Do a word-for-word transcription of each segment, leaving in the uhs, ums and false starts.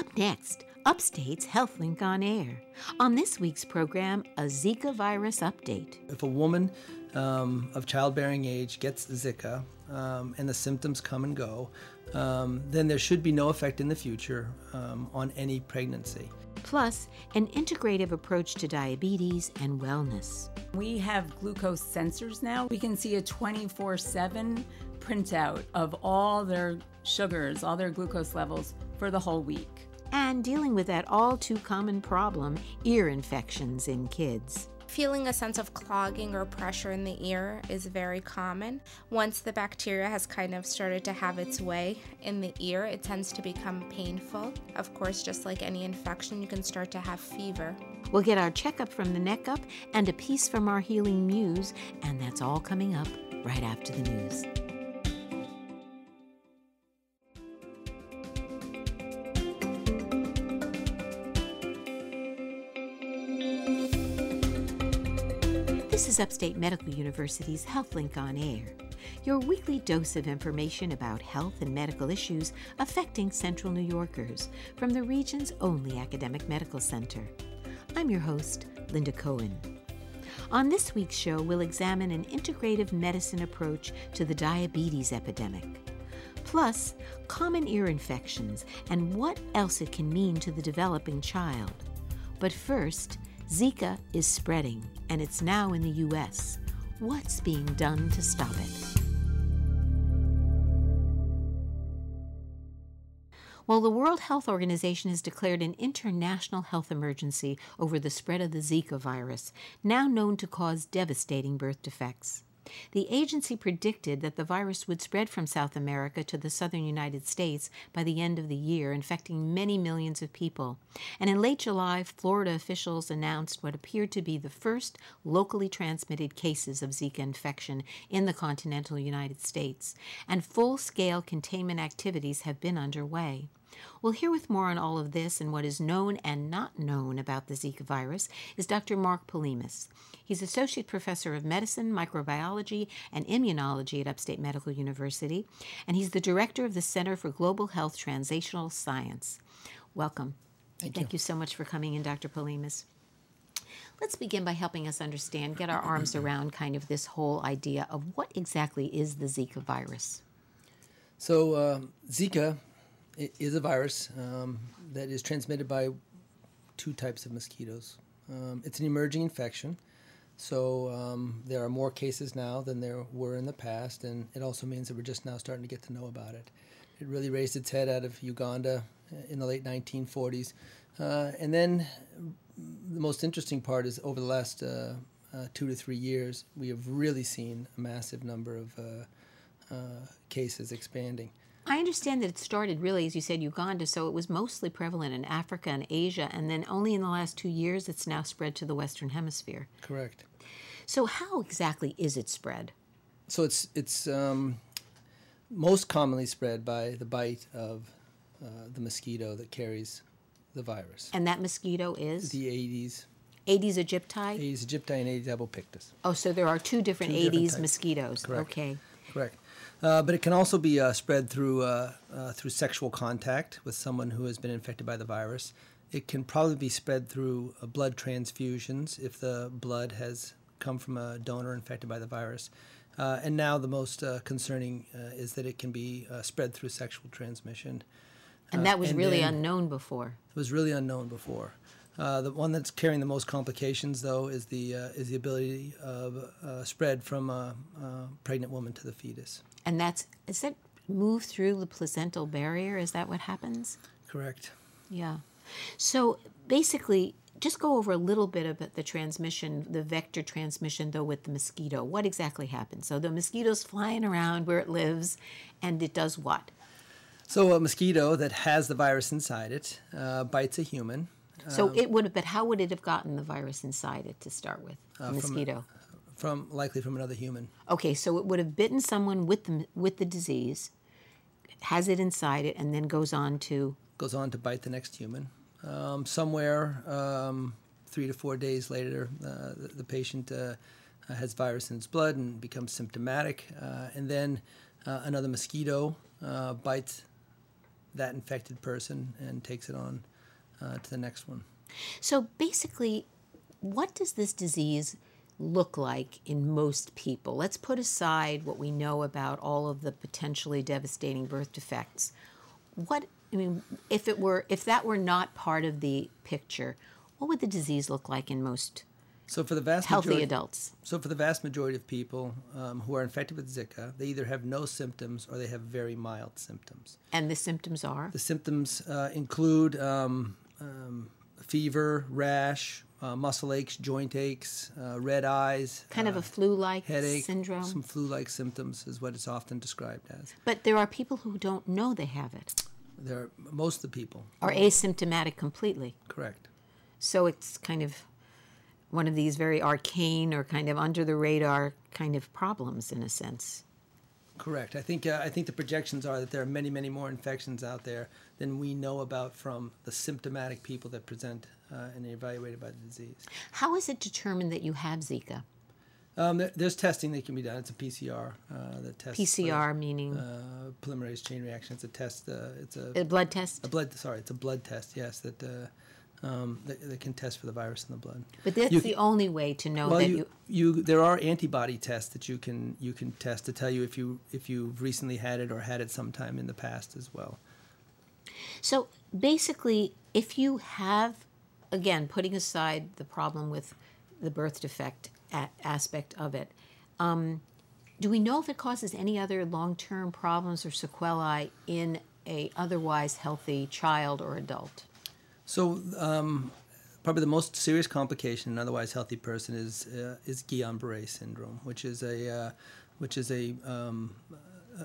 Up next, Upstate's HealthLink on Air. On this week's program, a Zika virus update. If a woman um, of childbearing age gets Zika um, and the symptoms come and go, um, then there should be no effect in the future um, on any pregnancy. Plus, an integrative approach to diabetes and wellness. We have glucose sensors now. We can see a twenty-four seven printout of all their sugars, all their glucose levels for the whole week. And dealing with that all too common problem, ear infections in kids. Feeling a sense of clogging or pressure in the ear is very common. Once the bacteria has kind of started to have its way in the ear, it tends to become painful. Of course, just like any infection, you can start to have fever. We'll get our checkup from the neck up and a piece from our Healing Muse, and that's all coming up right after the news. This is Upstate Medical University's HealthLink on Air, your weekly dose of information about health and medical issues affecting Central New Yorkers from the region's only academic medical center. I'm your host, Linda Cohen. On this week's show, we'll examine an integrative medicine approach to the diabetes epidemic, plus common ear infections and what else it can mean to the developing child. But first, Zika is spreading, and it's now in the U S What's being done to stop it? Well, the World Health Organization has declared an international health emergency over the spread of the Zika virus, now known to cause devastating birth defects. The agency predicted that the virus would spread from South America to the southern United States by the end of the year, infecting many millions of people. And in late July, Florida officials announced what appeared to be the first locally transmitted cases of Zika infection in the continental United States, and full-scale containment activities have been underway. Well, here with more on all of this and what is known and not known about the Zika virus is Doctor Mark Polhemus. He's Associate Professor of Medicine, Microbiology, and Immunology at Upstate Medical University, and he's the Director of the Center for Global Health Translational Science. Welcome. Thank you. Thank you so much for coming in, Doctor Polhemus. Let's begin by helping us understand, get our arms around kind of this whole idea of what exactly is the Zika virus. So, uh, Zika is a virus um, that is transmitted by two types of mosquitoes. Um, it's an emerging infection, so um, there are more cases now than there were in the past, and it also means that we're just now starting to get to know about it. It really raised its head out of Uganda in the late nineteen forties. Uh, and then the most interesting part is over the last uh, uh, two to three years, we have really seen a massive number of uh, uh, cases expanding. I understand that it started really, as you said, Uganda, so it was mostly prevalent in Africa and Asia, and then only in the last two years it's now spread to the Western Hemisphere. Correct. So how exactly is it spread? So it's, it's um, most commonly spread by the bite of uh, the mosquito that carries the virus. And that mosquito is? The Aedes. Aedes aegypti? Aedes aegypti and Aedes albopictus. Oh, so there are two different two Aedes different mosquitoes. Correct. Okay. Correct. Uh, but it can also be uh, spread through uh, uh, through sexual contact with someone who has been infected by the virus. It can probably be spread through uh, blood transfusions if the blood has come from a donor infected by the virus. Uh, and now the most uh, concerning uh, is that it can be uh, spread through sexual transmission. And uh, that was and really unknown before. It was really unknown before. Uh, the one that's carrying the most complications, though, is the uh, is the ability of uh, spread from a, a pregnant woman to the fetus. And that's is that move through the placental barrier? Is that what happens? Correct. Yeah. So basically, just go over a little bit about the transmission, the vector transmission, though, with the mosquito. What exactly happens? So the mosquito's flying around where it lives, and it does what? So a mosquito that has the virus inside it uh, bites a human. So it would have, but how would it have gotten the virus inside it to start with, the uh, mosquito? From, from likely from another human. Okay, so it would have bitten someone with the with the disease, has it inside it, and then goes on to goes on to bite the next human. Um, somewhere um, three to four days later, uh, the, the patient uh, has virus in its blood and becomes symptomatic, uh, and then uh, another mosquito uh, bites that infected person and takes it on uh, to the next one. So basically, what does this disease look like in most people? Let's put aside what we know about all of the potentially devastating birth defects. What, I mean, if it were, if that were not part of the picture, what would the disease look like in most so for the vast healthy majority, adults? So for the vast majority of people um, who are infected with Zika, they either have no symptoms or they have very mild symptoms. And the symptoms are? The symptoms uh, include um, um, fever, rash, Uh, muscle aches, joint aches, uh, red eyes. Kind uh, of a flu-like headache, syndrome. Some flu-like symptoms is what it's often described as. But there are people who don't know they have it. There are, most of the people are asymptomatic completely. Correct. So it's kind of one of these very arcane or kind of under-the-radar kind of problems in a sense. Correct. I think uh, I think the projections are that there are many, many more infections out there than we know about from the symptomatic people that present uh, and are evaluated by the disease. How is it determined that you have Zika? Um, there, there's testing that can be done. It's a P C R. Uh, that tests P C R for, meaning uh, polymerase chain reaction. It's a test. Uh, it's a, a blood test. A blood. Sorry, it's a blood test. Yes, that. Uh, Um, that, that can test for the virus in the blood. But that's you, the only way to know well, that you, you... you. There are antibody tests that you can you can test to tell you if you if you've recently had it or had it sometime in the past as well. So basically, if you have, again, putting aside the problem with the birth defect a aspect of it, um, do we know if it causes any other long-term problems or sequelae in a otherwise healthy child or adult? So um, probably the most serious complication in an otherwise healthy person is uh, is Guillain-Barré syndrome, which is a uh, which is a um, uh,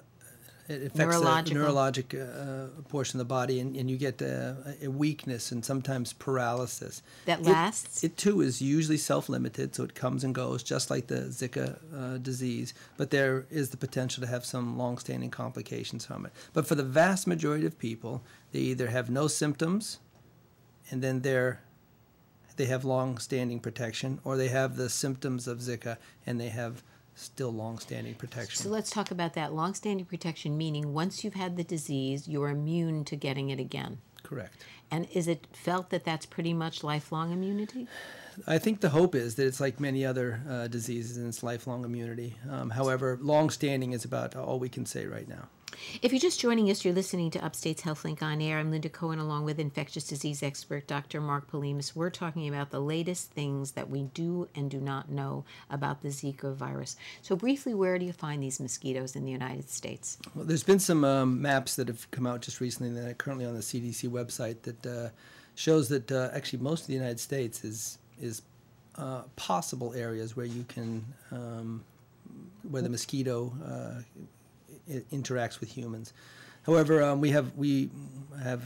it affects the neurologic uh, portion of the body, and, and you get a, a weakness and sometimes paralysis that lasts. It, it too is usually self-limited, so it comes and goes, just like the Zika uh, disease. But there is the potential to have some long-standing complications from it. But for the vast majority of people, they either have no symptoms, and then they're, they have long-standing protection, or they have the symptoms of Zika, and they have still long-standing protection. So let's talk about that. Long-standing protection, meaning once you've had the disease, you're immune to getting it again. Correct. And is it felt that that's pretty much lifelong immunity? I think the hope is that it's like many other uh, diseases, and it's lifelong immunity. Um, however, long-standing is about all we can say right now. If you're just joining us, you're listening to Upstate's HealthLink on Air. I'm Linda Cohen, along with infectious disease expert Doctor Mark Polhemus. We're talking about the latest things that we do and do not know about the Zika virus. So briefly, where do you find these mosquitoes in the United States? Well, there's been some um, maps that have come out just recently that are currently on the C D C website that uh, shows that uh, actually most of the United States is, is uh, possible areas where you can, um, where the mosquito uh, it interacts with humans. However, um, we have we have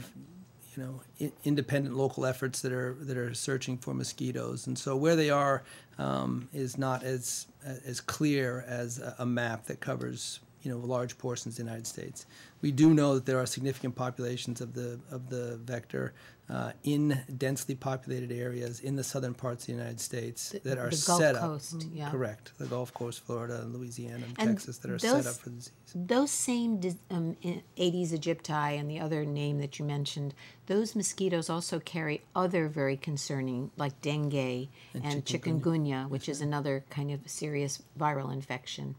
you know I independent local efforts that are that are searching for mosquitoes, and so where they are um, is not as as clear as a, a map that covers you know large portions of the United States. We do know that there are significant populations of the of the vector uh, in densely populated areas in the southern parts of the United States the, that are the Gulf set Coast, up. Yeah. Correct, the Gulf Coast, Florida, and Louisiana, and, and Texas that are those, set up for the disease. Those same um, Aedes aegypti and the other name that you mentioned, those mosquitoes also carry other very concerning, like dengue and, and chikungunya, chikungunya which is another kind of serious viral infection.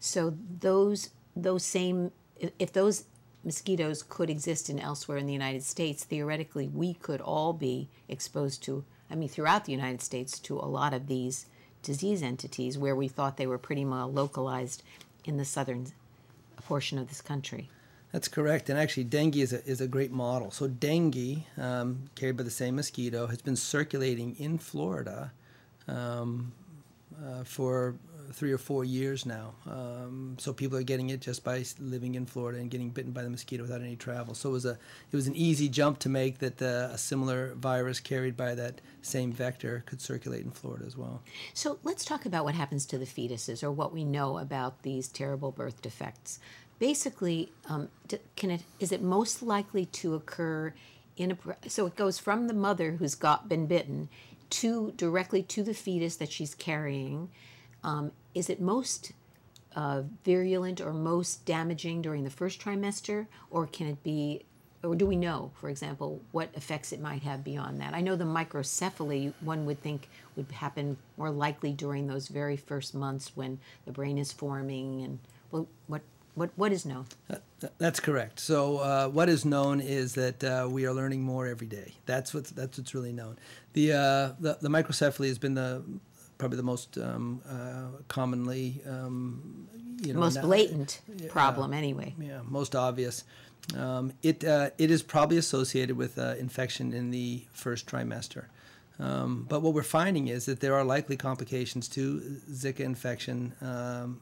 So those those same if those mosquitoes could exist in elsewhere in the United States, theoretically we could all be exposed to, I mean throughout the United States, to a lot of these disease entities where we thought they were pretty well localized in the southern portion of this country. That's correct, and actually dengue is a, is a great model. So dengue, um, carried by the same mosquito, has been circulating in Florida um, uh, for three or four years now. Um, so people are getting it just by living in Florida and getting bitten by the mosquito without any travel. So it was, a, it was an easy jump to make that the, a similar virus carried by that same vector could circulate in Florida as well. So let's talk about what happens to the fetuses or what we know about these terrible birth defects. Basically, um, can it, is it most likely to occur in a... So it goes from the mother who's got been bitten to directly to the fetus that she's carrying. Um, is it most uh, virulent or most damaging during the first trimester, or can it be or do we know, for example, what effects it might have beyond that? I know the microcephaly, one would think, would happen more likely during those very first months when the brain is forming. And well, what, what, what is known? Uh, that's correct. So uh, what is known is that uh, we are learning more every day. That's what's, that's what's really known. The, uh, the, the microcephaly has been the probably the most um, uh, commonly, um, you know, most blatant uh, problem uh, anyway. Yeah, most obvious. Um, it uh, it is probably associated with uh, infection in the first trimester. Um, but what we're finding is that there are likely complications to Zika infection um,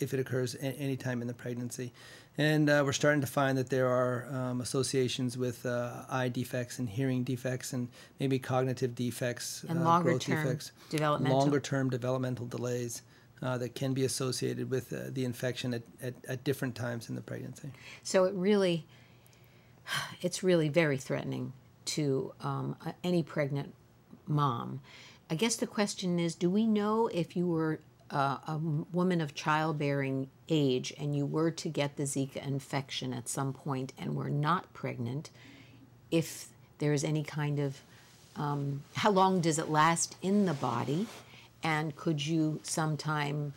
if it occurs any time in the pregnancy. And uh, we're starting to find that there are um, associations with uh, eye defects and hearing defects and maybe cognitive defects. And uh, longer-term developmental. Longer-term developmental delays uh, that can be associated with uh, the infection at, at, at different times in the pregnancy. So it really, it's really very threatening to um, any pregnant mom. I guess the question is, do we know if you were Uh, a woman of childbearing age and you were to get the Zika infection at some point and were not pregnant, if there is any kind of, um, how long does it last in the body? And could you sometime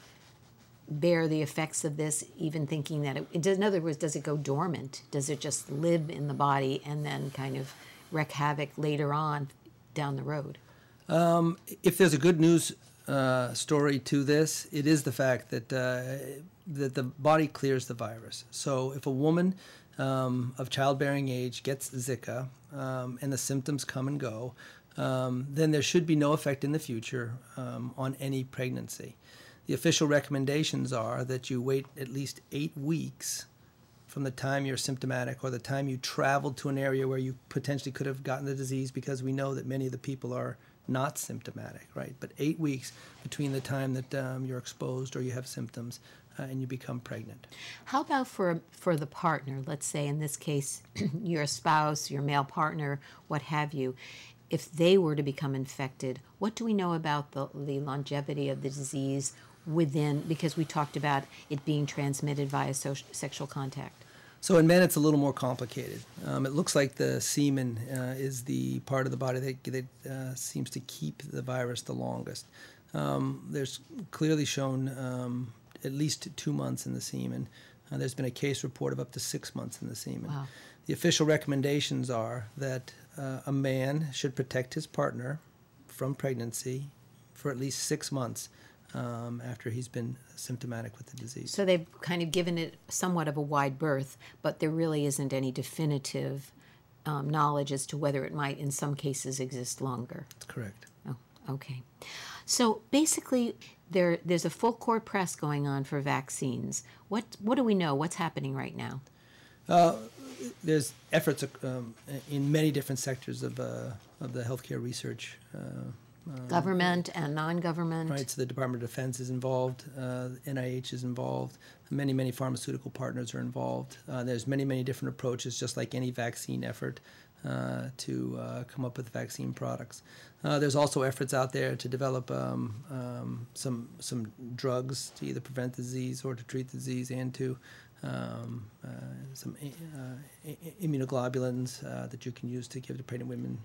bear the effects of this, even thinking that it, it does, in other words, does it go dormant? Does it just live in the body and then kind of wreak havoc later on down the road? Um, if there's a good news Uh, story to this, it is the fact that uh, that the body clears the virus. So if a woman um, of childbearing age gets Zika um, and the symptoms come and go, um, then there should be no effect in the future um, on any pregnancy. The official recommendations are that you wait at least eight weeks from the time you're symptomatic or the time you traveled to an area where you potentially could have gotten the disease, because we know that many of the people are not symptomatic, right? But eight weeks between the time that um, you're exposed or you have symptoms uh, and you become pregnant. How about for, for the partner, let's say in this case, your spouse, your male partner, what have you, if they were to become infected, what do we know about the, the longevity of the disease within, because we talked about it being transmitted via social, sexual contact? So in men, it's a little more complicated. Um, it looks like the semen uh, is the part of the body that, that uh, seems to keep the virus the longest. Um, there's clearly shown um, at least two months in the semen. Uh, there's been a case report of up to six months in the semen. Wow. The official recommendations are that uh, a man should protect his partner from pregnancy for at least six months. Um, after he's been symptomatic with the disease. So they've kind of given it somewhat of a wide berth, but there really isn't any definitive um, knowledge as to whether it might in some cases exist longer. That's correct. Oh, okay. So basically there there's a full court press going on for vaccines. What, what do we know? What's happening right now? Uh, there's efforts um, in many different sectors of, uh, of the healthcare research uh Um, government and non-government. Right, so the Department of Defense is involved, uh, N I H is involved, many, many pharmaceutical partners are involved. Uh, there's many, many different approaches, just like any vaccine effort, uh, to uh, come up with vaccine products. Uh, there's also efforts out there to develop um, um, some, some drugs to either prevent disease or to treat disease, and to um, uh, some uh, immunoglobulins uh, that you can use to give to pregnant women.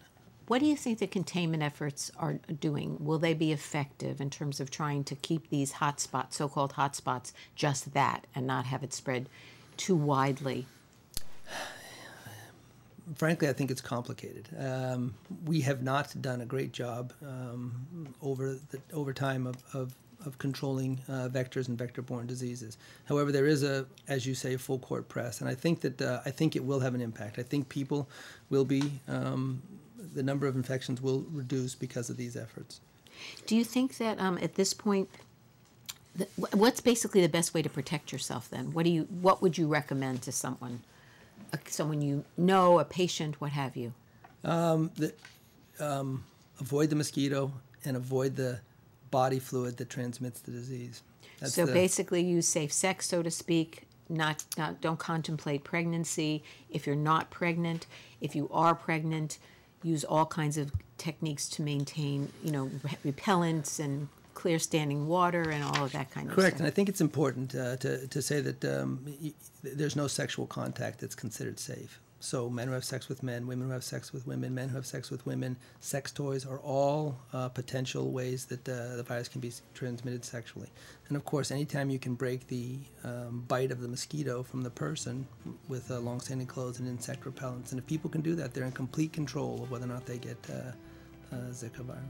What do you think the containment efforts are doing? Will they be effective in terms of trying to keep these hotspots, so-called hotspots, just that and not have it spread too widely? Frankly, I think it's complicated. Um, we have not done a great job um, over, the, over time of, of, of controlling uh, vectors and vector-borne diseases. However, there is a, as you say, a full court press, and I think that uh, I think it will have an impact. I think people will be... Um, the number of infections will reduce because of these efforts. Do you think that um, at this point, the, what's basically the best way to protect yourself then? What do you, what would you recommend to someone, uh, someone you know, a patient, what have you? Um, the, um, avoid the mosquito and avoid the body fluid that transmits the disease. That's so the, basically use safe sex, so to speak. Not, not, don't contemplate pregnancy if you're not pregnant. If you are pregnant, use all kinds of techniques to maintain, you know, repellents and clear standing water and all of that kind of stuff. Correct, and I think it's important uh, to, to say that um, y there's no sexual contact that's considered safe. So men who have sex with men, women who have sex with women, men who have sex with women, sex toys are all uh, potential ways that uh, the virus can be transmitted sexually. And of course, anytime you can break the um, bite of the mosquito from the person with uh, long-standing clothes and insect repellents, and if people can do that, they're in complete control of whether or not they get uh, uh, Zika virus.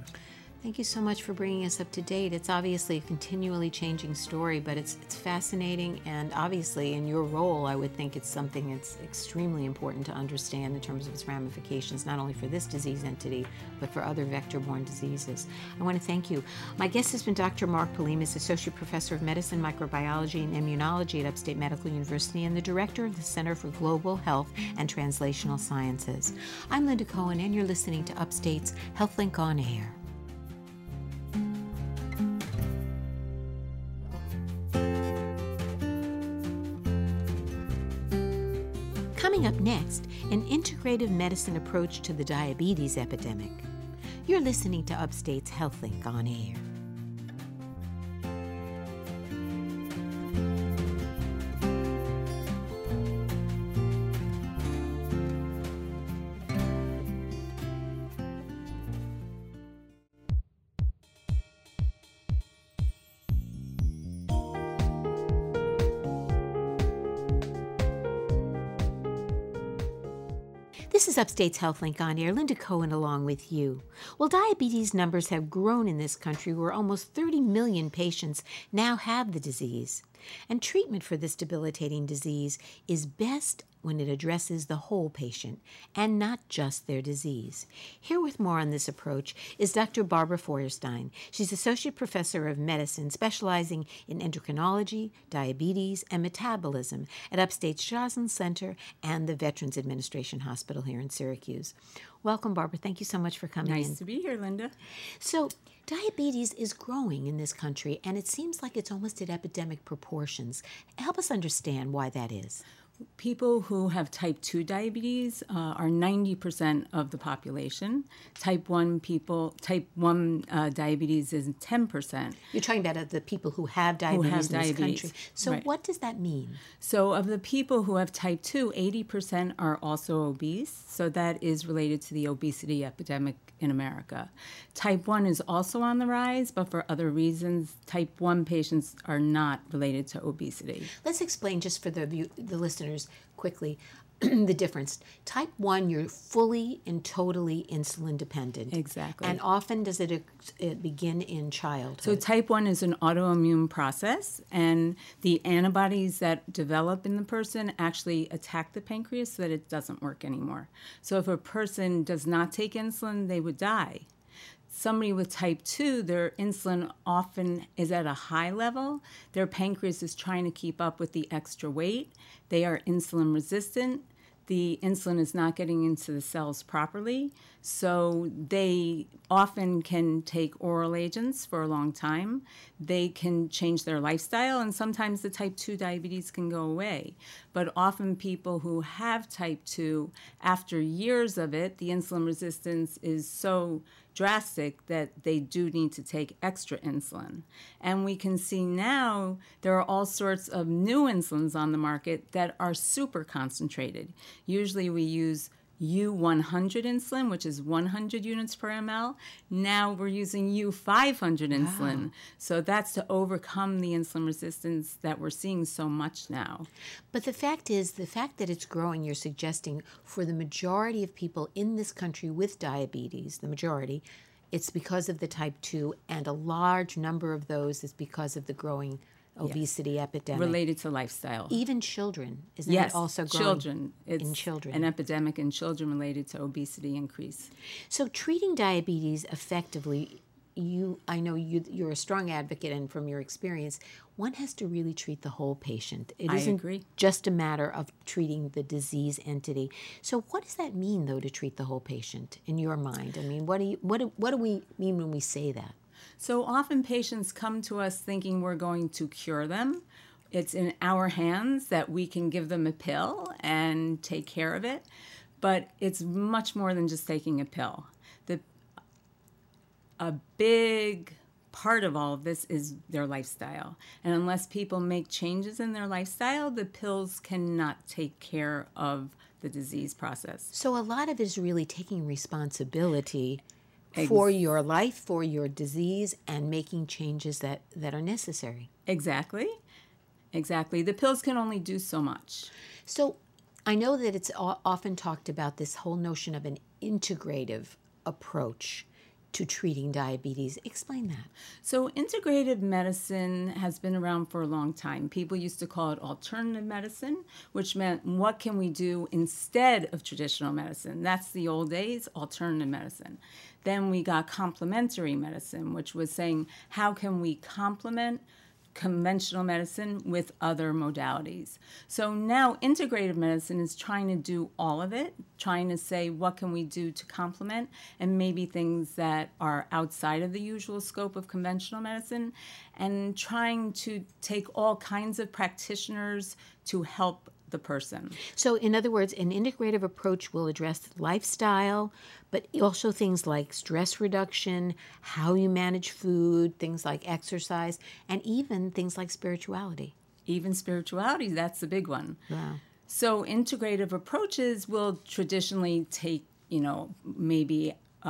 Thank you so much for bringing us up to date. It's obviously a continually changing story, but it's, it's fascinating, and obviously in your role, I would think it's something that's extremely important to understand in terms of its ramifications, not only for this disease entity, but for other vector-borne diseases. I want to thank you. My guest has been Doctor Mark Polhemus, Associate Professor of Medicine, Microbiology, and Immunology at Upstate Medical University and the Director of the Center for Global Health and Translational Sciences. I'm Linda Cohen, and you're listening to Upstate's HealthLink on Air. Coming up next, an integrative medicine approach to the diabetes epidemic. You're listening to Upstate's HealthLink on Air. This is Upstate's HealthLink on Air. Linda Cohen along with you. While diabetes numbers have grown in this country, where almost thirty million patients now have the disease, and treatment for this debilitating disease is best when it addresses the whole patient and not just their disease. Here with more on this approach is Doctor Barbara Feuerstein. She's Associate Professor of Medicine, specializing in endocrinology, diabetes, and metabolism at Upstate's Joslin Center and the Veterans Administration Hospital here in Syracuse. Welcome, Barbara. Thank you so much for coming in. Nice to be here, Linda. So, diabetes is growing in this country, and it seems like it's almost at epidemic proportions. Help us understand why that is. People who have type two diabetes uh, are ninety percent of the population. Type one people, type one uh, diabetes is ten percent. You're talking about the people who have diabetes who have in diabetes. This country. So right. What does that mean? So of the people who have type two, eighty percent are also obese. So that is related to the obesity epidemic in America. Type one is also on the rise, but for other reasons. Type one patients are not related to obesity. Let's explain just for the, view, the listener quickly the difference. Type one, you're fully and totally insulin dependent. Exactly. And often does it, it begin in childhood? So type one is an autoimmune process, and the antibodies that develop in the person actually attack the pancreas so that it doesn't work anymore. So if a person does not take insulin, they would die. Somebody with type two, their insulin often is at a high level. Their pancreas is trying to keep up with the extra weight. They are insulin resistant. The insulin is not getting into the cells properly. So they often can take oral agents for a long time. They can change their lifestyle, and sometimes the type two diabetes can go away. But often people who have type two, after years of it, the insulin resistance is so drastic that they do need to take extra insulin. And we can see now there are all sorts of new insulins on the market that are super concentrated. Usually we use U one hundred insulin, which is one hundred units per ml. Now we're using U five hundred insulin. Wow. So that's to overcome the insulin resistance that we're seeing so much now. But the fact is, the fact that it's growing, you're suggesting for the majority of people in this country with diabetes, the majority, it's because of the type two, and a large number of those is because of the growing obesity yes. epidemic. Related to lifestyle. Even children, isn't yes. it also growing children. It's in children? An epidemic in children related to obesity increase. So treating diabetes effectively, you, I know you, you're a strong advocate, and from your experience, one has to really treat the whole patient. It I isn't agree. just a matter of treating the disease entity. So what does that mean, though, to treat the whole patient in your mind? I mean, what do, you, what do, what do we mean when we say that? So often patients come to us thinking we're going to cure them. It's in our hands that we can give them a pill and take care of it. But it's much more than just taking a pill. The, a big part of all of this is their lifestyle. And unless people make changes in their lifestyle, the pills cannot take care of the disease process. So a lot of it is really taking responsibility Ex- for your life, for your disease, and making changes that, that are necessary. Exactly. Exactly. The pills can only do so much. So I know that it's often talked about, this whole notion of an integrative approach to treating diabetes. Explain that. So integrative medicine has been around for a long time. People used to call it alternative medicine, which meant what can we do instead of traditional medicine? That's the old days, alternative medicine. Then we got complementary medicine, which was saying how can we complement conventional medicine with other modalities. So now integrative medicine is trying to do all of it, trying to say what can we do to complement and maybe things that are outside of the usual scope of conventional medicine, and trying to take all kinds of practitioners to help the person. So in other words, an integrative approach will address lifestyle, but also things like stress reduction, how you manage food, things like exercise, and even things like spirituality. Even spirituality, that's the big one. Wow. So integrative approaches will traditionally take, you know, maybe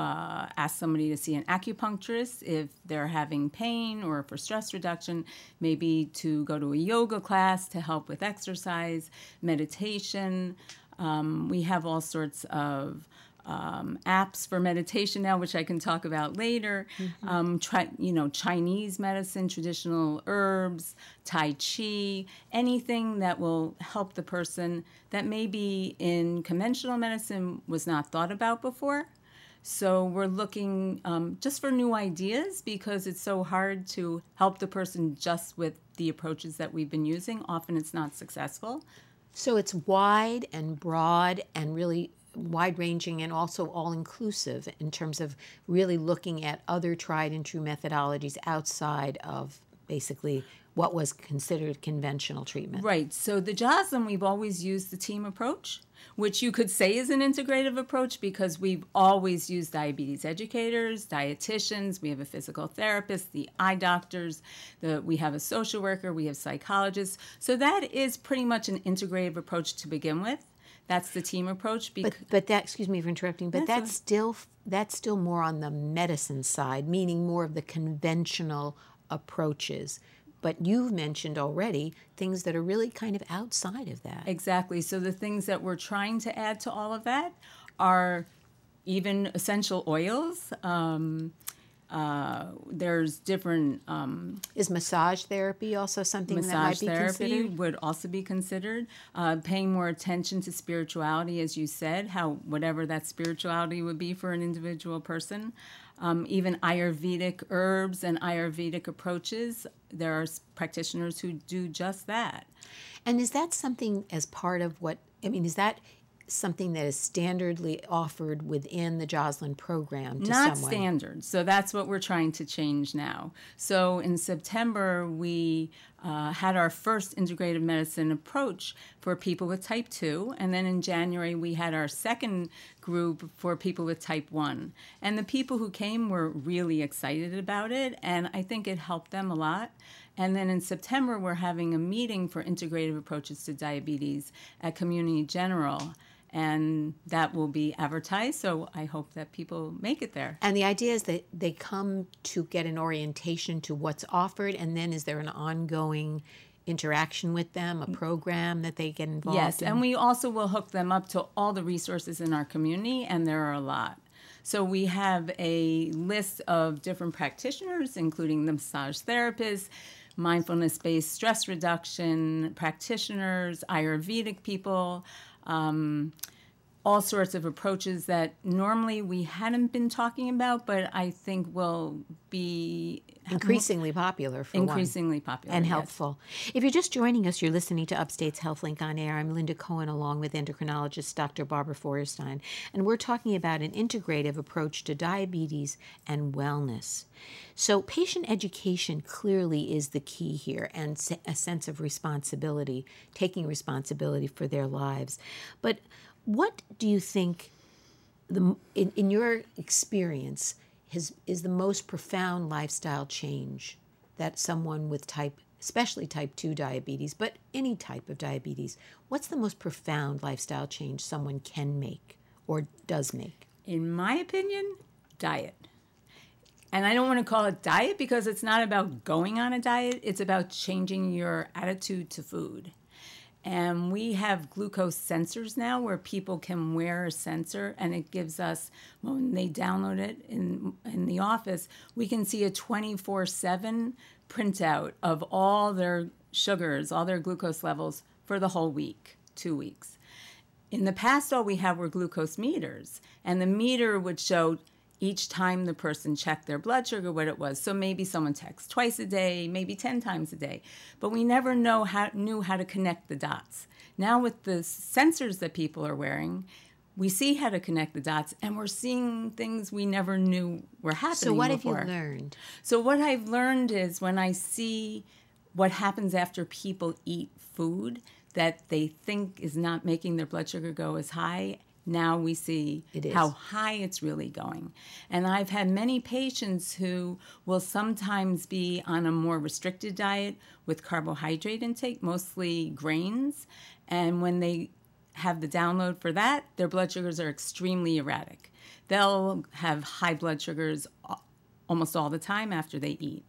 Uh, ask somebody to see an acupuncturist if they're having pain or for stress reduction, maybe to go to a yoga class to help with exercise, meditation. Um, we have all sorts of um, apps for meditation now, which I can talk about later. Mm-hmm. Um, try, you know, Chinese medicine, traditional herbs, Tai Chi, anything that will help the person that maybe in conventional medicine was not thought about before. So we're looking um, just for new ideas, because it's so hard to help the person just with the approaches that we've been using. Often it's not successful. So it's wide and broad and really wide-ranging and also all-inclusive in terms of really looking at other tried and true methodologies outside of basically what was considered conventional treatment. Right. So the Joslin, we've always used the team approach, which you could say is an integrative approach because we've always used diabetes educators, dietitians, we have a physical therapist, the eye doctors, the, we have a social worker, we have psychologists. So that is pretty much an integrative approach to begin with. That's the team approach. Bec- but, but that, excuse me for interrupting, but that's, that's, that's still that's still more on the medicine side, meaning more of the conventional approaches. But you've mentioned already things that are really kind of outside of that. Exactly. So the things that we're trying to add to all of that are even essential oils. Um, uh, there's different... Um, Is massage therapy also something that might be considered? Massage therapy would also be considered. Uh, paying more attention to spirituality, as you said, how whatever that spirituality would be for an individual person. Um, even Ayurvedic herbs and Ayurvedic approaches, there are practitioners who do just that. And is that something as part of what, I mean, is that something that is standardly offered within the Joslin program to Not someone? Not standard. So that's what we're trying to change now. So in September, we uh, had our first integrative medicine approach for people with type two. And then in January, we had our second group for people with type one. And the people who came were really excited about it. And I think it helped them a lot. And then in September, we're having a meeting for integrative approaches to diabetes at Community General. And that will be advertised, so I hope that people make it there. And the idea is that they come to get an orientation to what's offered, and then is there an ongoing interaction with them, a program that they get involved yes, in? Yes, and we also will hook them up to all the resources in our community, and there are a lot. So we have a list of different practitioners, including the massage therapists, mindfulness-based stress reduction practitioners, Ayurvedic people, um, all sorts of approaches that normally we hadn't been talking about, but I think will be increasingly popular for Increasingly one. popular. And helpful. Yes. If you're just joining us, you're listening to Upstate's HealthLink on Air. I'm Linda Cohen, along with endocrinologist Doctor Barbara Feuerstein, and we're talking about an integrative approach to diabetes and wellness. So patient education clearly is the key here, and a sense of responsibility, taking responsibility for their lives. But what do you think, the, in, in your experience, has, is the most profound lifestyle change that someone with type especially type two diabetes, but any type of diabetes, what's the most profound lifestyle change someone can make or does make? In my opinion, diet. And I don't want to call it diet because it's not about going on a diet. It's about changing your attitude to food. And we have glucose sensors now where people can wear a sensor, and it gives us, when they download it in in the office, we can see a twenty-four seven printout of all their sugars, all their glucose levels for the whole week, two weeks. In the past, all we had were glucose meters, and the meter would show each time the person checked their blood sugar, what it was. So maybe someone texts twice a day, maybe ten times a day. But we never know how, knew how to connect the dots. Now with the sensors that people are wearing, we see how to connect the dots, and we're seeing things we never knew were happening before. So what have you learned? So what I've learned is when I see what happens after people eat food that they think is not making their blood sugar go as high, now we see how high it's really going. And I've had many patients who will sometimes be on a more restricted diet with carbohydrate intake, mostly grains. And when they have the download for that, their blood sugars are extremely erratic. They'll have high blood sugars almost all the time after they eat.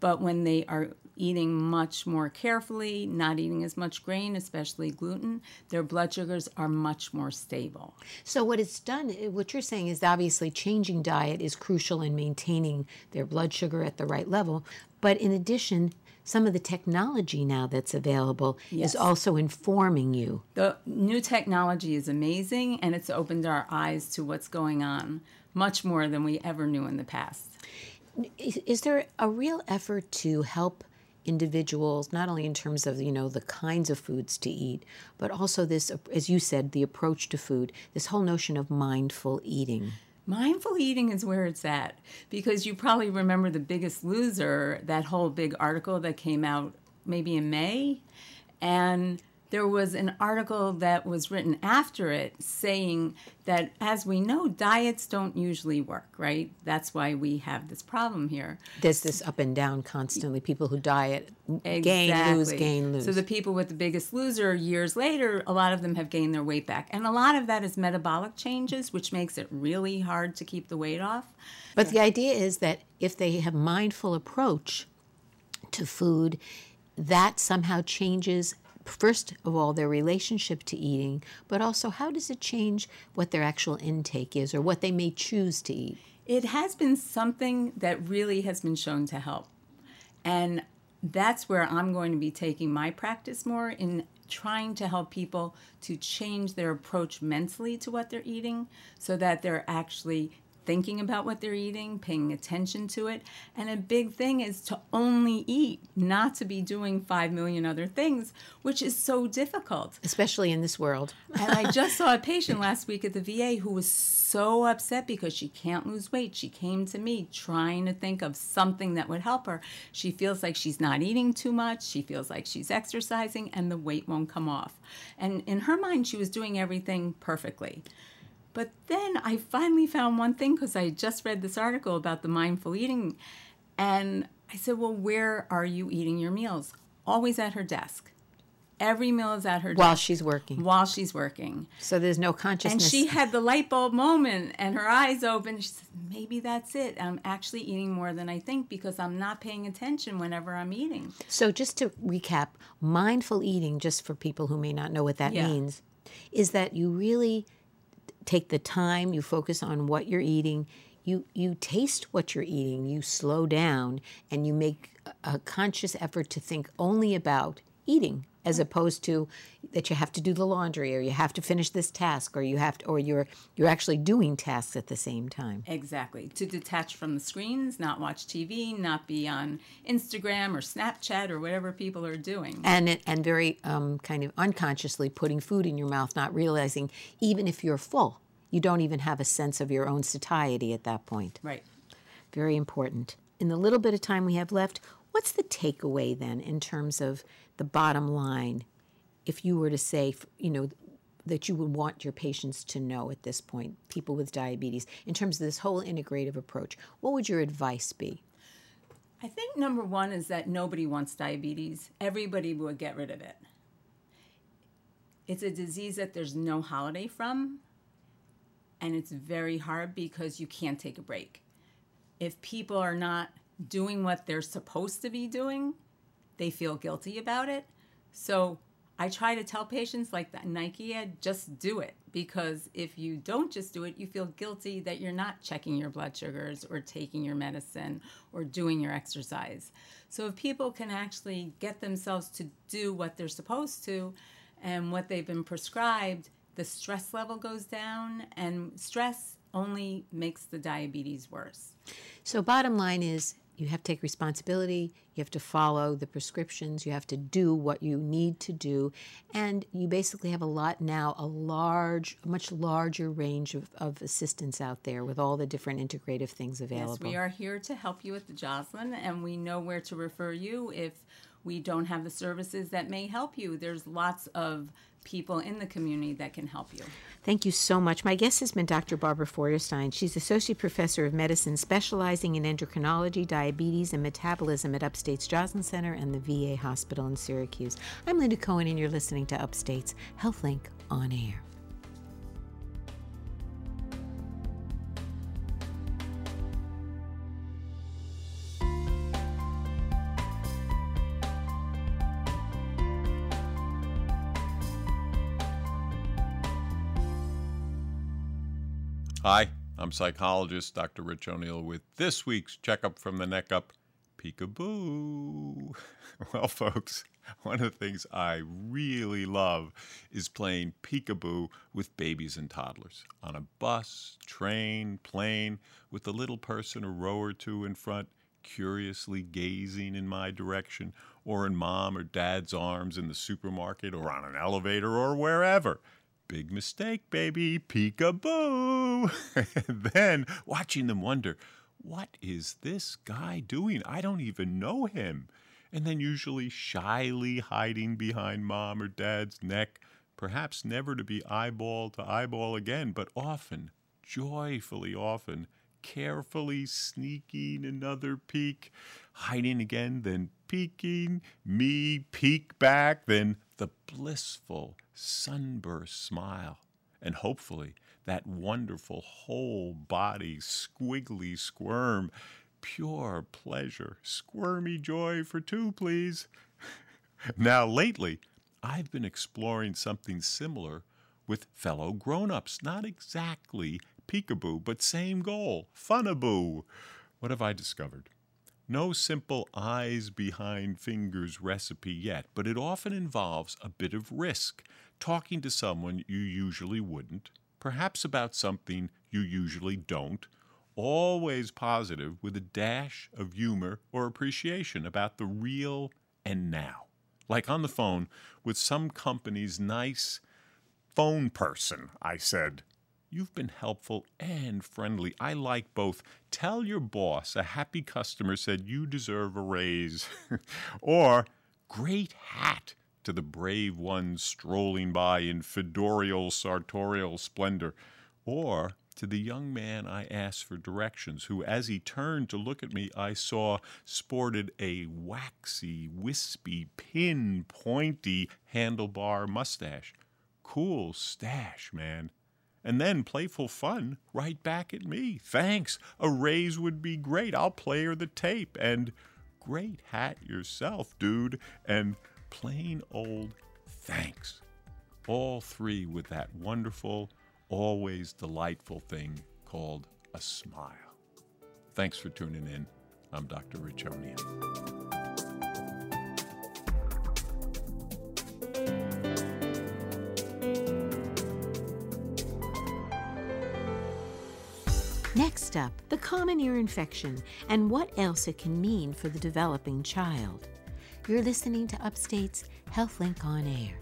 But when they are eating much more carefully, not eating as much grain, especially gluten, their blood sugars are much more stable. So what it's done, what you're saying is obviously changing diet is crucial in maintaining their blood sugar at the right level. But in addition, some of the technology now that's available yes. is also informing you. The new technology is amazing, and it's opened our eyes to what's going on much more than we ever knew in the past. Is there a real effort to help individuals, not only in terms of, you know, the kinds of foods to eat, but also this, as you said, the approach to food, this whole notion of mindful eating? Mindful eating is where it's at, because you probably remember The Biggest Loser, that whole big article that came out maybe in May, and there was an article that was written after it saying that, as we know, diets don't usually work, right? That's why we have this problem here. There's this up and down constantly. People who diet exactly. gain, lose, gain, lose. So the people with The Biggest Loser, years later, a lot of them have gained their weight back. And a lot of that is metabolic changes, which makes it really hard to keep the weight off. But yeah. the idea is that if they have a mindful approach to food, that somehow changes, first of all, their relationship to eating, but also how does it change what their actual intake is or what they may choose to eat? It has been something that really has been shown to help. And that's where I'm going to be taking my practice more, in trying to help people to change their approach mentally to what they're eating so that they're actually thinking about what they're eating, paying attention to it. And a big thing is to only eat, not to be doing five million other things, which is so difficult. Especially in this world. And I just saw a patient last week at the V A who was so upset because she can't lose weight. She came to me trying to think of something that would help her. She feels like she's not eating too much. She feels like she's exercising and the weight won't come off. And in her mind, she was doing everything perfectly. But then I finally found one thing, because I just read this article about the mindful eating, and I said, well, where are you eating your meals? Always at her desk. Every meal is at her desk. While she's working. While she's working. So there's no consciousness. And she had the light bulb moment, and her eyes opened. She said, maybe that's it. I'm actually eating more than I think because I'm not paying attention whenever I'm eating. So just to recap, mindful eating, just for people who may not know what that yeah. means, is that you really take the time, you focus on what you're eating, you, you taste what you're eating, you slow down, and you make a conscious effort to think only about eating, as opposed to that you have to do the laundry, or you have to finish this task, or you have to, or you're you're actually doing tasks at the same time. Exactly. To detach from the screens, not watch T V, not be on Instagram or Snapchat or whatever people are doing. And and very um, kind of unconsciously putting food in your mouth, not realizing even if you're full, you don't even have a sense of your own satiety at that point. Right. Very important. In the little bit of time we have left, what's the takeaway then in terms of the bottom line, if you were to say, you know, that you would want your patients to know at this point, people with diabetes, in terms of this whole integrative approach, what would your advice be? I think number one is that nobody wants diabetes. Everybody will get rid of it. It's a disease that there's no holiday from, and it's very hard because you can't take a break. If people are not doing what they're supposed to be doing, they feel guilty about it. So I try to tell patients like that Nike ad, just do it, because if you don't just do it, you feel guilty that you're not checking your blood sugars or taking your medicine or doing your exercise. So if people can actually get themselves to do what they're supposed to and what they've been prescribed, the stress level goes down, and stress only makes the diabetes worse. So bottom line is, you have to take responsibility, you have to follow the prescriptions, you have to do what you need to do, and you basically have a lot now, a large, much larger range of, of assistance out there with all the different integrative things available. Yes, we are here to help you at the Joslin, and we know where to refer you if we don't have the services that may help you. There's lots of people in the community that can help you. Thank you so much. My guest has been Doctor Barbara Feuerstein. She's Associate Professor of Medicine specializing in endocrinology, diabetes, and metabolism at Upstate's Joslin Center and the V A Hospital in Syracuse. I'm Linda Cohen, and you're listening to Upstate's HealthLink on Air. Hi, I'm psychologist Doctor Rich O'Neill with this week's Checkup from the Neck Up, Peekaboo. Well, folks, one of the things I really love is playing peekaboo with babies and toddlers on a bus, train, plane, with the little person a row or two in front, curiously gazing in my direction, or in mom or dad's arms in the supermarket or on an elevator or wherever. Big mistake, baby. Peekaboo. Then watching them wonder, what is this guy doing? I don't even know him. And then usually shyly hiding behind mom or dad's neck, perhaps never to be eyeball to eyeball again, but often, joyfully often, carefully sneaking another peek, hiding again, then peeking, me peek back, then the blissful sunburst smile, and hopefully that wonderful whole body squiggly squirm, pure pleasure, squirmy joy for two, please. Now lately, I've been exploring something similar with fellow grown-ups, not exactly peekaboo, but same goal, funaboo. What have I discovered? No simple eyes behind fingers recipe yet, but it often involves a bit of risk, talking to someone you usually wouldn't, perhaps about something you usually don't, always positive with a dash of humor or appreciation about the real and now. Like on the phone with some company's nice phone person, I said, "You've been helpful and friendly. I like both. Tell your boss a happy customer said you deserve a raise." Or, "Great hat," to the brave one strolling by in fedorial sartorial splendor. Or to the young man I asked for directions, who, as he turned to look at me, I saw sported a waxy, wispy, pin-pointy handlebar mustache. Cool stash, man. And then playful fun right back at me. "Thanks. A raise would be great. I'll play her the tape." And "Great hat yourself, dude." And plain old thanks. All three with that wonderful, always delightful thing called a smile. Thanks for tuning in. I'm Doctor Rich O'Neill. Next up, the common ear infection and what else it can mean for the developing child. You're listening to Upstate's HealthLink on Air.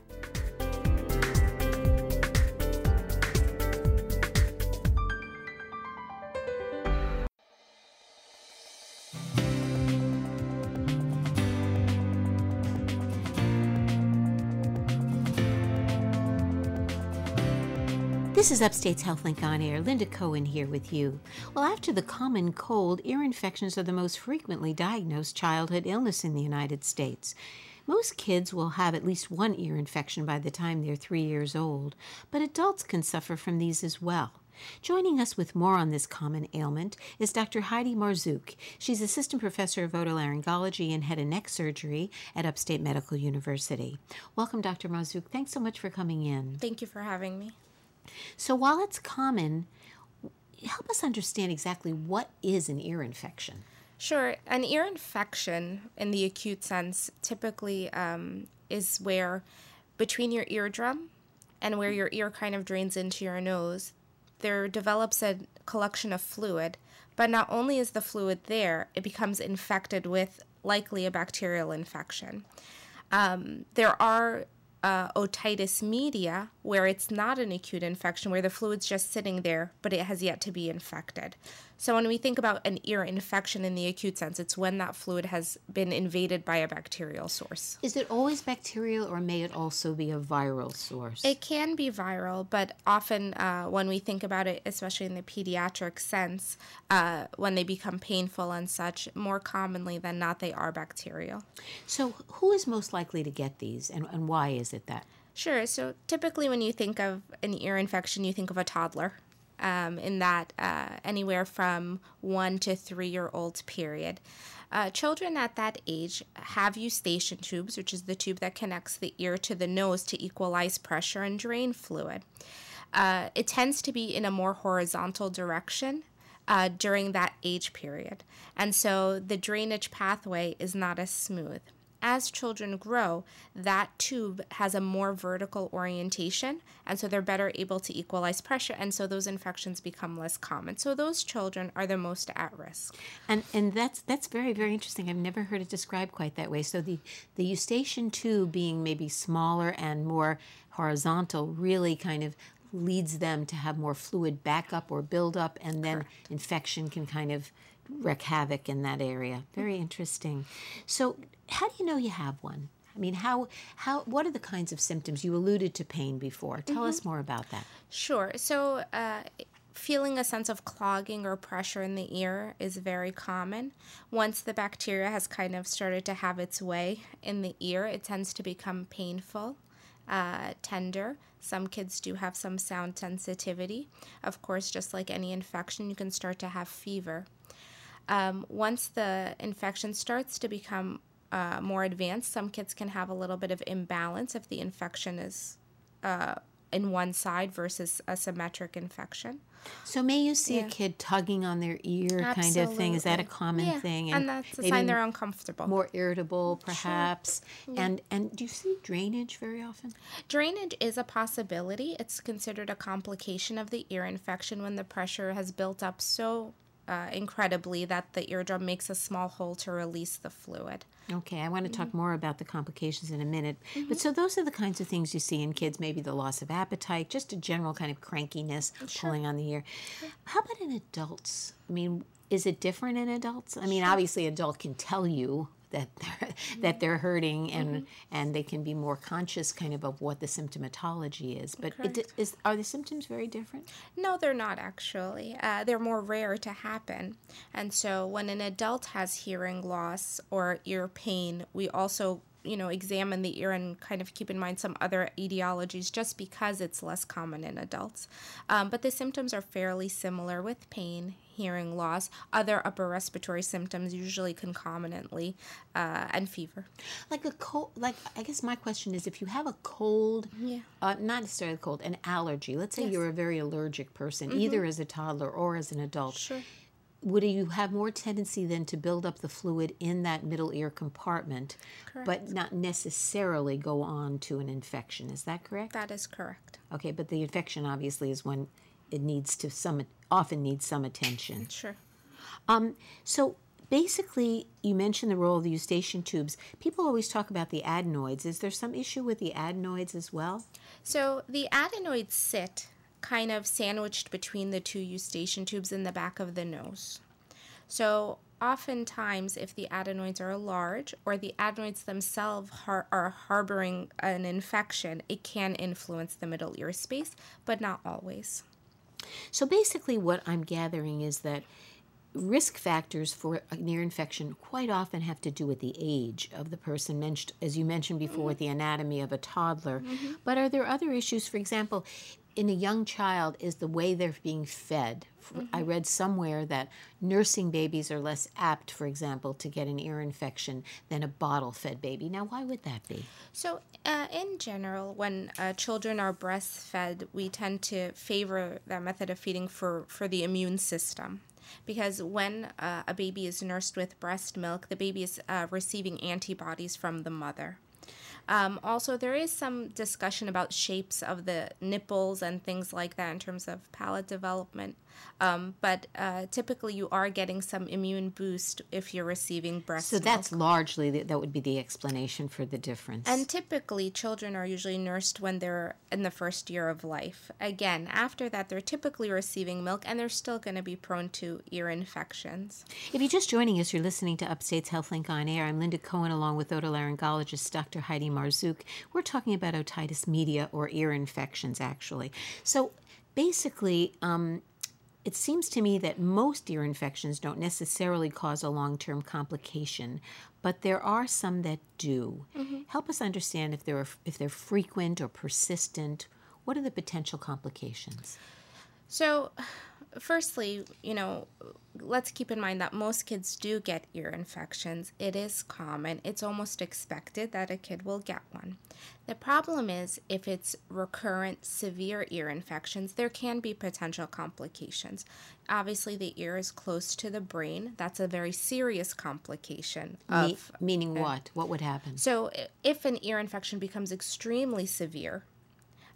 This is Upstate's HealthLink on Air. Linda Cohen here with you. Well, after the common cold, ear infections are the most frequently diagnosed childhood illness in the United States. Most kids will have at least one ear infection by the time they're three years old, but adults can suffer from these as well. Joining us with more on this common ailment is Doctor Haidy Marzouk. She's assistant professor of otolaryngology and head and neck surgery at Upstate Medical University. Welcome, Doctor Marzouk. Thanks so much for coming in. Thank you for having me. So while it's common, help us understand exactly what is an ear infection. Sure. An ear infection, in the acute sense, typically um, is where between your eardrum and where your ear kind of drains into your nose, there develops a collection of fluid, but not only is the fluid there, it becomes infected with likely a bacterial infection. Um, there are uh, otitis media where it's not an acute infection, where the fluid's just sitting there, but it has yet to be infected. So when we think about an ear infection in the acute sense, it's when that fluid has been invaded by a bacterial source. Is it always bacterial, or may it also be a viral source? It can be viral, but often uh, when we think about it, especially in the pediatric sense, uh, when they become painful and such, more commonly than not, they are bacterial. So who is most likely to get these, and, and why is it that? Sure. So typically when you think of an ear infection, you think of a toddler, um, in that uh, anywhere from one to three-year-old period. Uh, children at that age have eustachian tubes, which is the tube that connects the ear to the nose to equalize pressure and drain fluid. Uh, it tends to be in a more horizontal direction uh, during that age period, and so the drainage pathway is not as smooth. As children grow, that tube has a more vertical orientation, and so they're better able to equalize pressure, and so those infections become less common. So those children are the most at risk. And and that's that's very, very interesting. I've never heard it described quite that way. So the, the eustachian tube being maybe smaller and more horizontal really kind of leads them to have more fluid backup or buildup, and then Correct. Infection can kind of wreak havoc in that area. Very interesting. So how do you know you have one? I mean, how, how, what are the kinds of symptoms? You alluded to pain before. Tell mm-hmm. us more about that. Sure. So uh, feeling a sense of clogging or pressure in the ear is very common. Once the bacteria has kind of started to have its way in the ear, it tends to become painful. Uh, tender. Some kids do have some sound sensitivity. Of course, just like any infection, you can start to have fever. Um, once the infection starts to become uh, more advanced, some kids can have a little bit of imbalance if the infection is uh, in one side versus a symmetric infection. So may you see yeah. a kid tugging on their ear Absolutely. Kind of thing? Is that a common yeah. thing? And, and that's a sign they're uncomfortable. More irritable, perhaps. Sure. Yeah. And and do you see drainage very often? Drainage is a possibility. It's considered a complication of the ear infection when the pressure has built up so uh, incredibly that the eardrum makes a small hole to release the fluid. Okay, I want to talk mm-hmm. more about the complications in a minute. Mm-hmm. But so those are the kinds of things you see in kids, maybe the loss of appetite, just a general kind of crankiness, sure. pulling on the ear. Yeah. How about in adults? I mean, is it different in adults? I mean, sure. obviously an adult can tell you that they're, mm-hmm. that they're hurting, and mm-hmm. and they can be more conscious kind of of what the symptomatology is. But it, is, are the symptoms very different? No, they're not actually. Uh, they're more rare to happen. And so when an adult has hearing loss or ear pain, we also you know, examine the ear and kind of keep in mind some other etiologies just because it's less common in adults. Um, but the symptoms are fairly similar with pain, hearing loss, other upper respiratory symptoms usually concomitantly, uh, and fever. Like a cold, like I guess my question is if you have a cold, yeah. uh, not necessarily a cold, an allergy, let's say yes. you're a very allergic person, mm-hmm. either as a toddler or as an adult. Sure. Would you have more tendency then to build up the fluid in that middle ear compartment, correct. But not necessarily go on to an infection? Is that correct? That is correct. Okay, but the infection obviously is when it needs to some often needs some attention. Sure. Um, so basically, you mentioned the role of the eustachian tubes. People always talk about the adenoids. Is there some issue with the adenoids as well? So the adenoids sit kind of sandwiched between the two eustachian tubes in the back of the nose. So oftentimes if the adenoids are large or the adenoids themselves har- are harboring an infection, it can influence the middle ear space, but not always. So basically what I'm gathering is that risk factors for an ear infection quite often have to do with the age of the person, mentioned, as you mentioned before, with the anatomy of a toddler. Mm-hmm. But are there other issues? For example, in a young child, is the way they're being fed. Mm-hmm. I read somewhere that nursing babies are less apt, for example, to get an ear infection than a bottle-fed baby. Now, why would that be? So, uh, in general, when uh, children are breastfed, we tend to favor that method of feeding for, for the immune system. Because when uh, a baby is nursed with breast milk, the baby is uh, receiving antibodies from the mother. Um, also, there is some discussion about shapes of the nipples and things like that in terms of palate development. Um, but uh, typically, you are getting some immune boost if you're receiving breast milk. So that's largely, the, that would be the explanation for the difference. And typically, children are usually nursed when they're in the first year of life. Again, after that, they're typically receiving milk, and they're still going to be prone to ear infections. If you're just joining us, you're listening to Upstate's HealthLink on Air. I'm Linda Cohen, along with otolaryngologist Doctor Haidy Marzouk. We're talking about otitis media, or ear infections, actually. So basically, um, it seems to me that most ear infections don't necessarily cause a long-term complication, but there are some that do. Mm-hmm. Help us understand if they're, if they're frequent or persistent. What are the potential complications? So, firstly, you know, let's keep in mind that most kids do get ear infections. It is common. It's almost expected that a kid will get one. The problem is if it's recurrent severe ear infections, there can be potential complications. Obviously, the ear is close to the brain. That's a very serious complication. Of, Me- meaning uh, what? What would happen? So if an ear infection becomes extremely severe,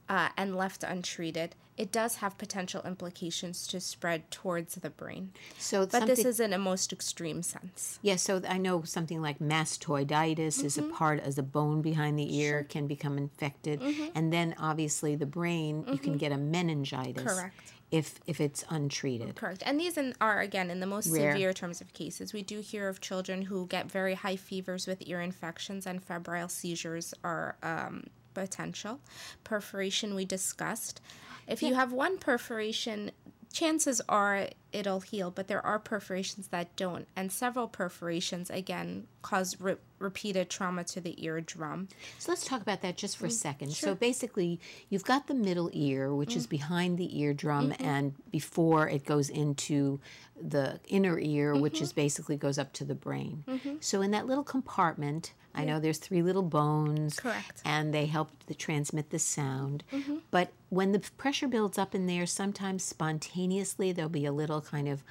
Uh, and left untreated, it does have potential implications to spread towards the brain. So but this is in a most extreme sense. Yes, yeah, so I know something like mastoiditis, mm-hmm. is a part, as a bone behind the ear, sure. can become infected. Mm-hmm. And then obviously the brain, mm-hmm. you can get a meningitis. Correct. If, if it's untreated. Correct. And these in, are, again, in the most Rare. severe terms of cases. We do hear of children who get very high fevers with ear infections, and febrile seizures are um, potential. Perforation we discussed. If yeah. you have one perforation, chances are it'll heal, but there are perforations that don't, and several perforations, again, cause re- repeated trauma to the eardrum. So let's talk about that just for mm, a second. Sure. So basically, you've got the middle ear, which mm. is behind the eardrum, mm-hmm. and before it goes into the inner ear, mm-hmm. which is basically goes up to the brain. Mm-hmm. So in that little compartment, I know there's three little bones. Correct. And they help to transmit the sound. Mm-hmm. But when the pressure builds up in there, sometimes spontaneously there'll be a little kind of,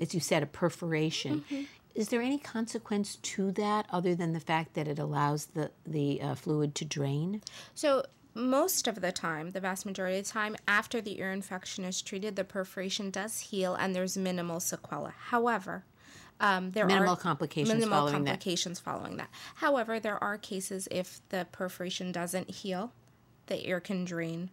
as you said, a perforation. Mm-hmm. Is there any consequence to that other than the fact that it allows the, the uh, fluid to drain? So most of the time, the vast majority of the time, after the ear infection is treated, the perforation does heal and there's minimal sequelae. However, Um, there minimal are complications minimal following complications that. following that. However, there are cases if the perforation doesn't heal, the ear can drain.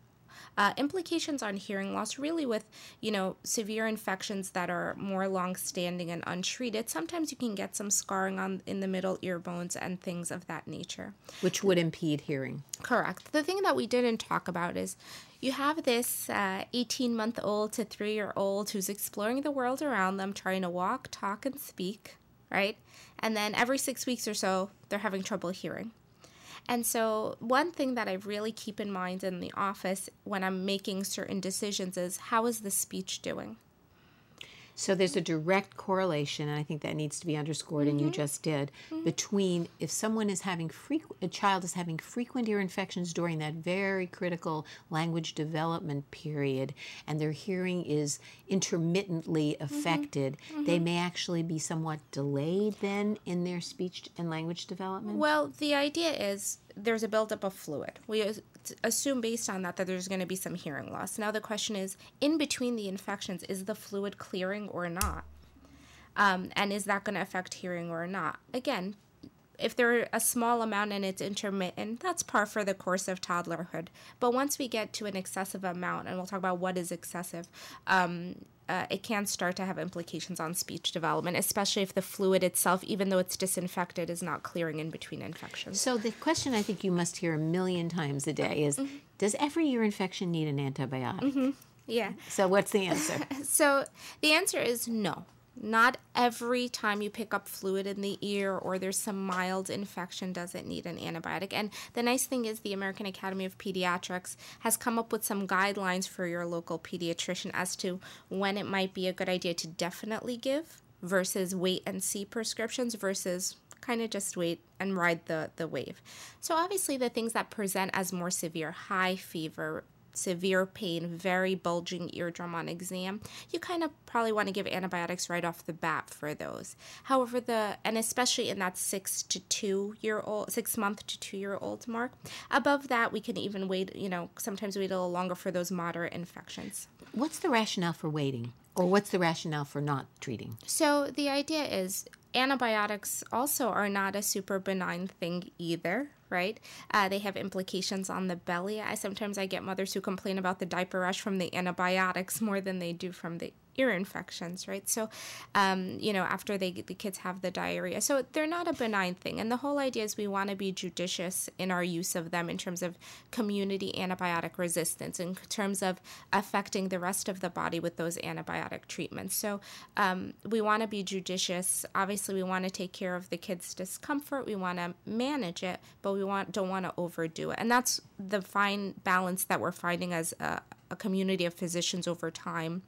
Uh, implications on hearing loss, really with, you know, severe infections that are more long-standing and untreated, sometimes you can get some scarring on in the middle ear bones and things of that nature. Which would impede hearing. Correct. The thing that we didn't talk about is you have this uh, eighteen-month-old to three-year-old who's exploring the world around them, trying to walk, talk, and speak, right? And then every six weeks or so, they're having trouble hearing. And so one thing that I really keep in mind in the office when I'm making certain decisions is, how is the speech doing? So there's a direct correlation, and I think that needs to be underscored, mm-hmm. and you just did, mm-hmm. between if someone is having frequ- a child is having frequent ear infections during that very critical language development period, and their hearing is intermittently affected, mm-hmm. Mm-hmm. they may actually be somewhat delayed then in their speech and language development? Well, the idea is there's a buildup of fluid. We assume based on that that there's going to be some hearing loss. Now the question is, in between the infections, is the fluid clearing or not? Um, and is that going to affect hearing or not? Again, if they're a small amount and it's intermittent, that's par for the course of toddlerhood. But once we get to an excessive amount, and we'll talk about what is excessive, um, uh, it can start to have implications on speech development, especially if the fluid itself, even though it's disinfected, is not clearing in between infections. So the question I think you must hear a million times a day is, mm-hmm. does every ear infection need an antibiotic? Mm-hmm. Yeah. So what's the answer? So the answer is no. Not every time you pick up fluid in the ear or there's some mild infection does it need an antibiotic. And the nice thing is the American Academy of Pediatrics has come up with some guidelines for your local pediatrician as to when it might be a good idea to definitely give versus wait and see prescriptions versus kind of just wait and ride the, the wave. So obviously the things that present as more severe, high fever, severe pain, very bulging eardrum on exam, you kind of probably want to give antibiotics right off the bat for those. However, the, and especially in that six to two year old, six month to two year old mark, above that we can even wait, you know, sometimes wait a little longer for those moderate infections. What's the rationale for waiting? Or what's the rationale for not treating? So the idea is antibiotics also are not a super benign thing either, right? Uh, they have implications on the belly. I sometimes I get mothers who complain about the diaper rash from the antibiotics more than they do from the ear infections, right? So, um, you know, after they the kids have the diarrhea. So they're not a benign thing. And the whole idea is we want to be judicious in our use of them in terms of community antibiotic resistance, in terms of affecting the rest of the body with those antibiotic treatments. So um, we want to be judicious. Obviously, we want to take care of the kids' discomfort. We want to manage it, but we want don't want to overdo it. And that's the fine balance that we're finding as a, a community of physicians over time.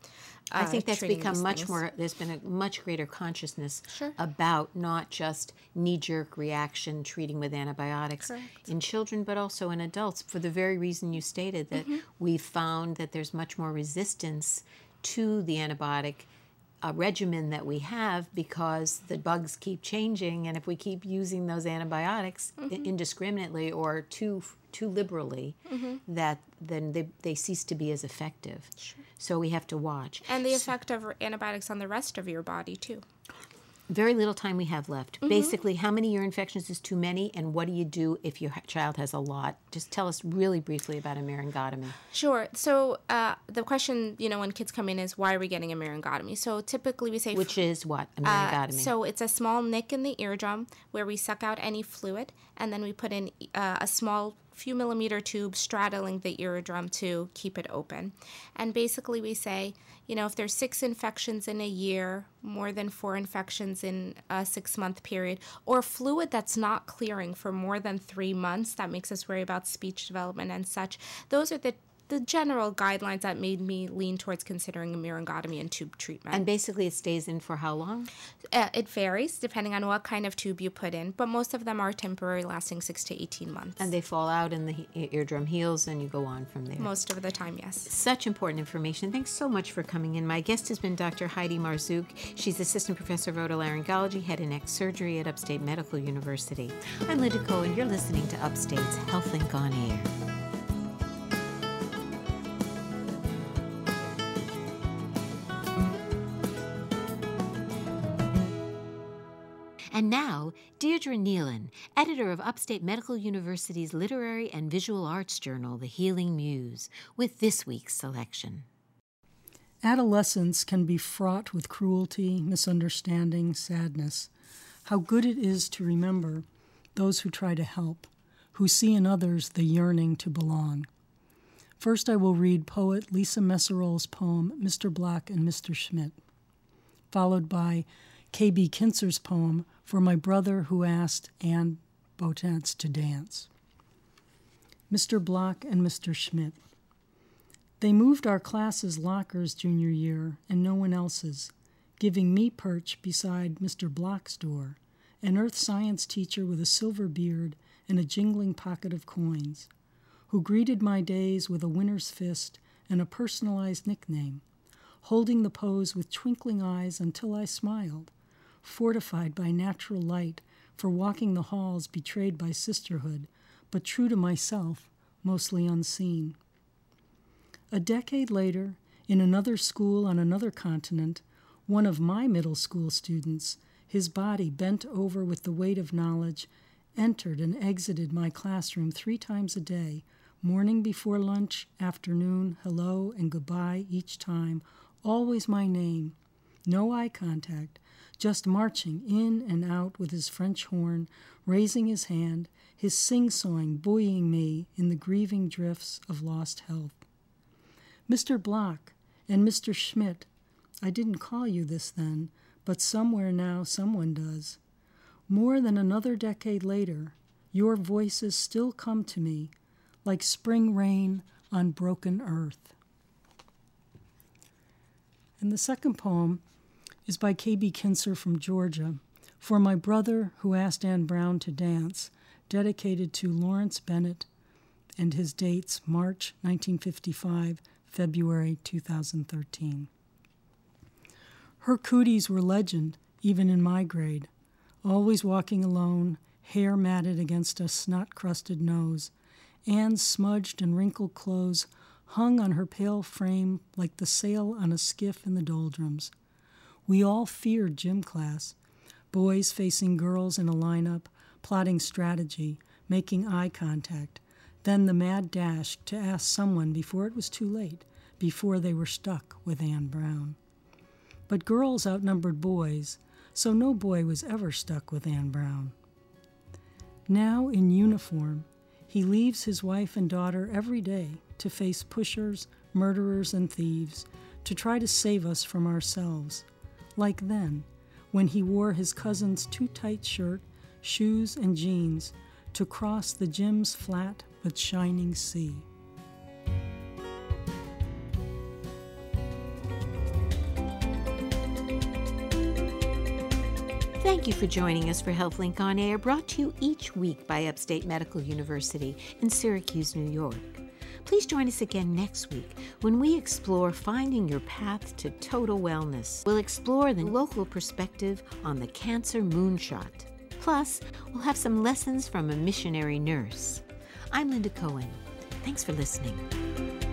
I think uh, that's become much things. more, there's been a much greater consciousness sure. about not just knee-jerk reaction treating with antibiotics Correct. in children, but also in adults, for the very reason you stated, that mm-hmm. we found that there's much more resistance to the antibiotic uh, regimen that we have because the bugs keep changing, and if we keep using those antibiotics mm-hmm. indiscriminately or too too liberally, mm-hmm. that then they, they cease to be as effective. Sure. So we have to watch. And the effect so, of antibiotics on the rest of your body, too. Very little time we have left. Mm-hmm. Basically, how many ear infections is too many, and what do you do if your child has a lot? Just tell us really briefly about a myringotomy. Sure. So uh, the question, you know, when kids come in is, why are we getting a myringotomy? So typically we say... Which is what? A myringotomy. Uh, so it's a small nick in the eardrum where we suck out any fluid, and then we put in uh, a small... few millimeter tube straddling the eardrum to keep it open. And basically we say, you know, if there's six infections in a year, more than four infections in a six-month period, or fluid that's not clearing for more than three months, that makes us worry about speech development and such, those are the the general guidelines that made me lean towards considering a myringotomy and tube treatment. And basically it stays in for how long? Uh, it varies depending on what kind of tube you put in, but most of them are temporary, lasting six to eighteen months. And they fall out and the he eardrum heals and you go on from there. Most of the time, yes. Such important information. Thanks so much for coming in. My guest has been Doctor Haidy Marzouk. She's Assistant Professor of Otolaryngology, Head and Neck Surgery at Upstate Medical University. I'm Linda Cohen. You're listening to Upstate's HealthLink on Air. And now, Deirdre Nealon, editor of Upstate Medical University's literary and visual arts journal, The Healing Muse, with this week's selection. Adolescence can be fraught with cruelty, misunderstanding, sadness. How good it is to remember those who try to help, who see in others the yearning to belong. First, I will read poet Lisa Messerol's poem, Mister Block and Mister Schmidt, followed by K B Kinzer's poem, For My Brother Who Asked Anne Botance to Dance. Mister Block and Mister Schmidt. They moved our class's lockers junior year and no one else's, giving me perch beside Mister Block's door, an earth science teacher with a silver beard and a jingling pocket of coins, who greeted my days with a winner's fist and a personalized nickname, holding the pose with twinkling eyes until I smiled, fortified by natural light for walking the halls betrayed by sisterhood, but true to myself, mostly unseen. A decade later, in another school on another continent, one of my middle school students, his body bent over with the weight of knowledge, entered and exited my classroom three times a day, morning before lunch, afternoon, hello, and goodbye each time, always my name, no eye contact, just marching in and out with his French horn, raising his hand, his sing-sawing buoying me in the grieving drifts of lost health. Mister Block and Mister Schmidt, I didn't call you this then, but somewhere now someone does. More than another decade later, your voices still come to me like spring rain on broken earth. And the second poem is by K B Kinzer from Georgia, for my brother who asked Anne Brown to dance, dedicated to Lawrence Bennett, and his dates March nineteen fifty-five, February two thousand thirteen. Her cooties were legend, even in my grade, always walking alone, hair matted against a snot-crusted nose. Anne's smudged and wrinkled clothes hung on her pale frame like the sail on a skiff in the doldrums. We all feared gym class, boys facing girls in a lineup, plotting strategy, making eye contact, then the mad dash to ask someone before it was too late, before they were stuck with Anne Brown. But girls outnumbered boys, so no boy was ever stuck with Anne Brown. Now in uniform, he leaves his wife and daughter every day to face pushers, murderers, and thieves, to try to save us from ourselves. Like then, when he wore his cousin's too-tight shirt, shoes, and jeans to cross the gym's flat but shining sea. Thank you for joining us for HealthLink on Air, brought to you each week by Upstate Medical University in Syracuse, New York. Please join us again next week when we explore finding your path to total wellness. We'll explore the local perspective on the cancer moonshot. Plus, we'll have some lessons from a missionary nurse. I'm Linda Cohen. Thanks for listening.